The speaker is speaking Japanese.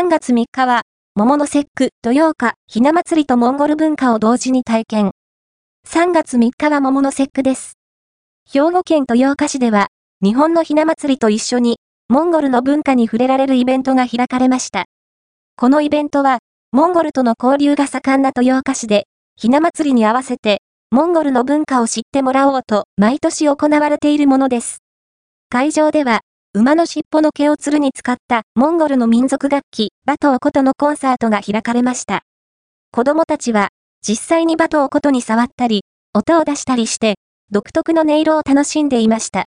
3月3日は、桃の節句、土用火、ひな祭りとモンゴル文化を同時に体験。3月3日は桃の節句です。兵庫県豊岡市では、日本のひな祭りと一緒に、モンゴルの文化に触れられるイベントが開かれました。このイベントは、モンゴルとの交流が盛んな豊岡市で、ひな祭りに合わせて、モンゴルの文化を知ってもらおうと、毎年行われているものです。会場では、馬の尻尾の毛をつるに使ったモンゴルの民族楽器、バトオ琴のコンサートが開かれました。子供たちは、実際にバトオ琴に触ったり、音を出したりして、独特の音色を楽しんでいました。